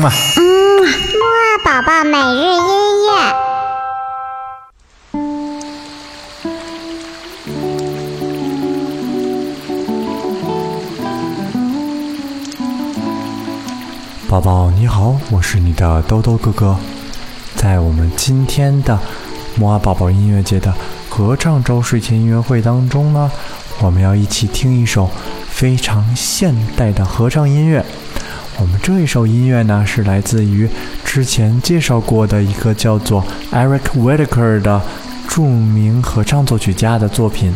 嘛。木二宝宝每日音乐。宝宝你好，我是你的兜兜哥哥。在我们今天的木啊宝宝音乐节的合唱周睡前音乐会当中呢，我们要一起听一首非常现代的合唱音乐。我们这一首音乐呢，是来自于之前介绍过的一个叫做 Eric Whitacre 的著名合唱作曲家的作品。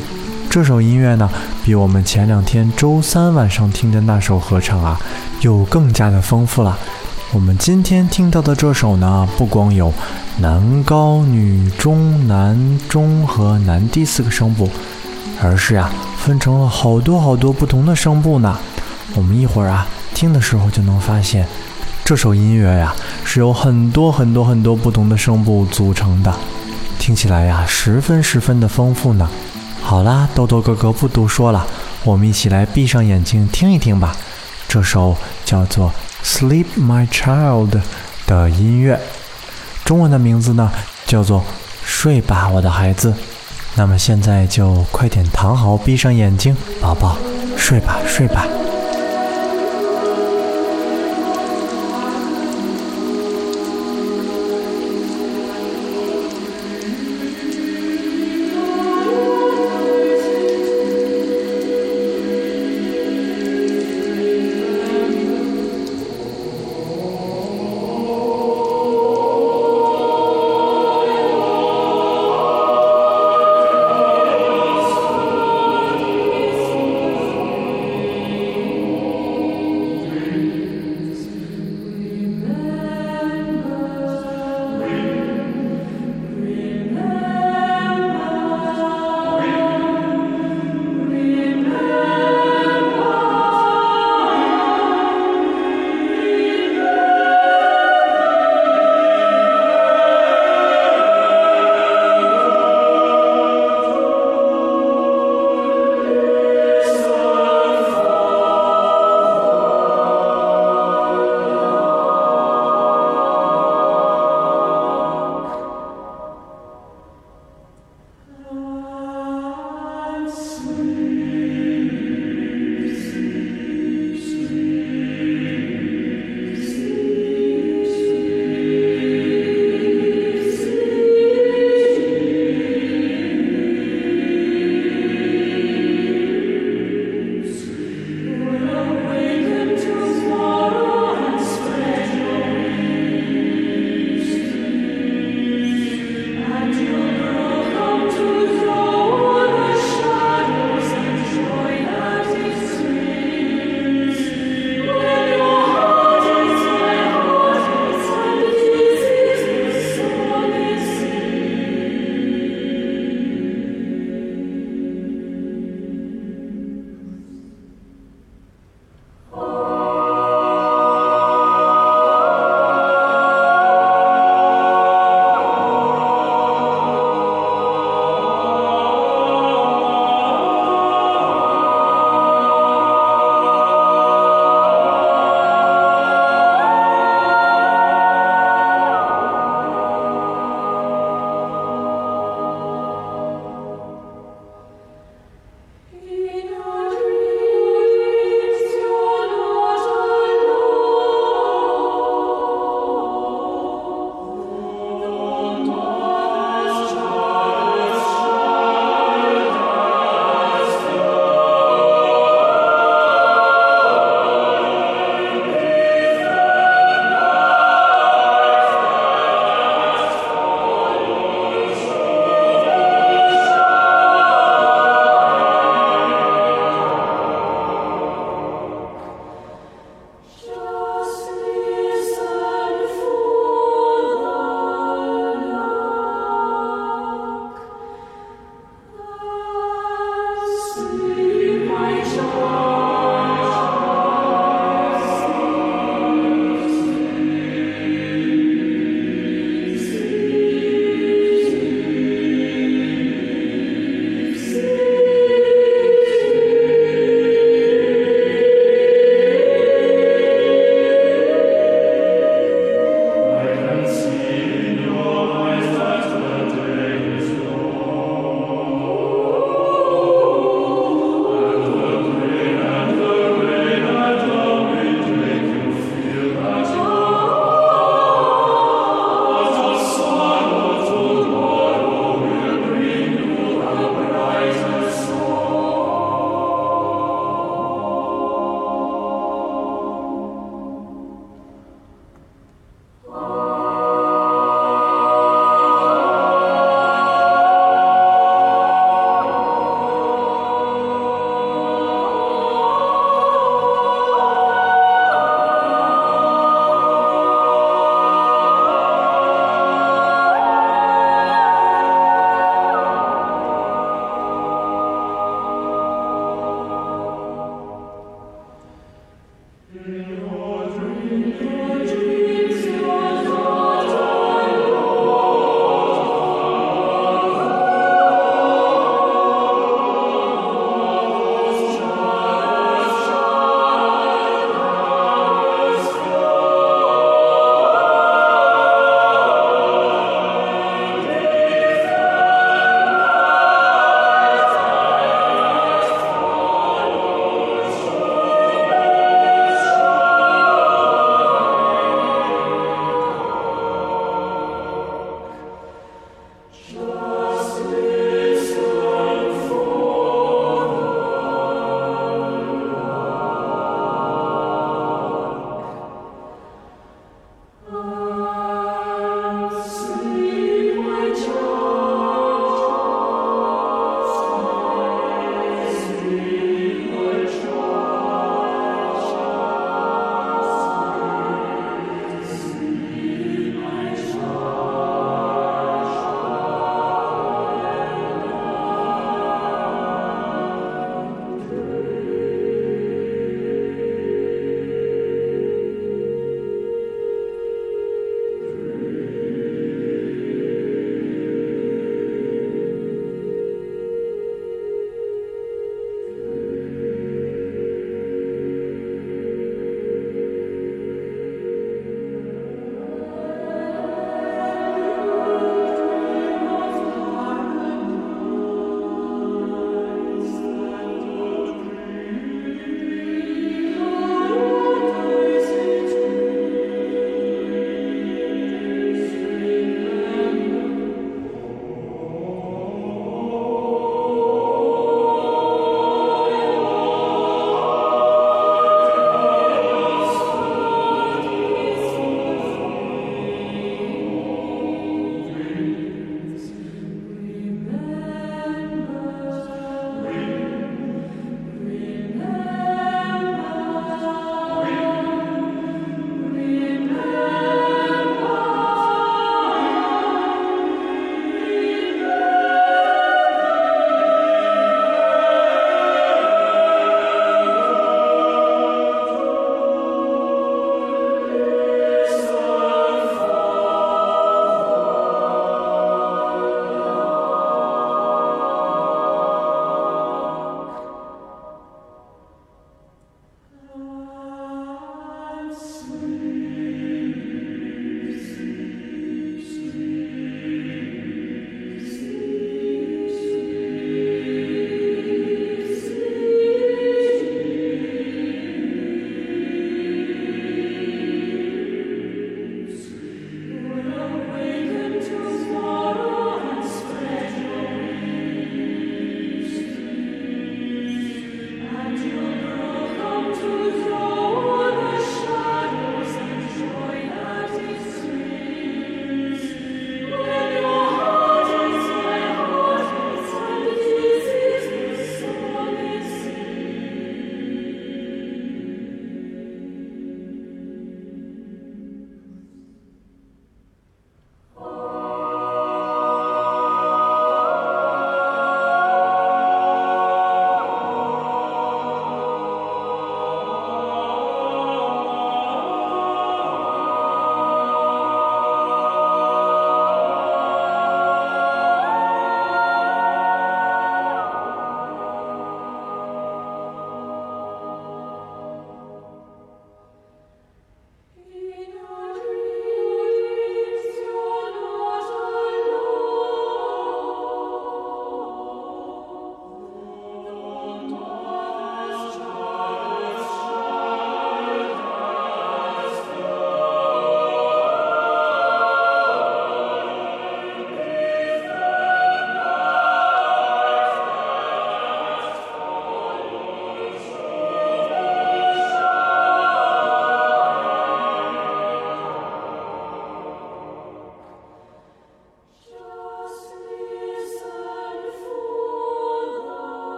这首音乐呢，比我们前两天周三晚上听的那首合唱啊，又更加的丰富了。我们今天听到的这首呢，不光有男高女中、男中和男低四个声部，而是啊，分成了好多好多不同的声部呢。我们一会儿啊，听的时候就能发现，这首音乐呀，是由很多不同的声部组成的，听起来呀，十分的丰富呢。好啦，豆豆哥哥不多说了，我们一起来闭上眼睛听一听吧。这首叫做《Sleep My Child》的音乐，中文的名字呢叫做《睡吧，我的孩子》。那么现在就快点躺好，闭上眼睛，宝宝，睡吧，睡吧。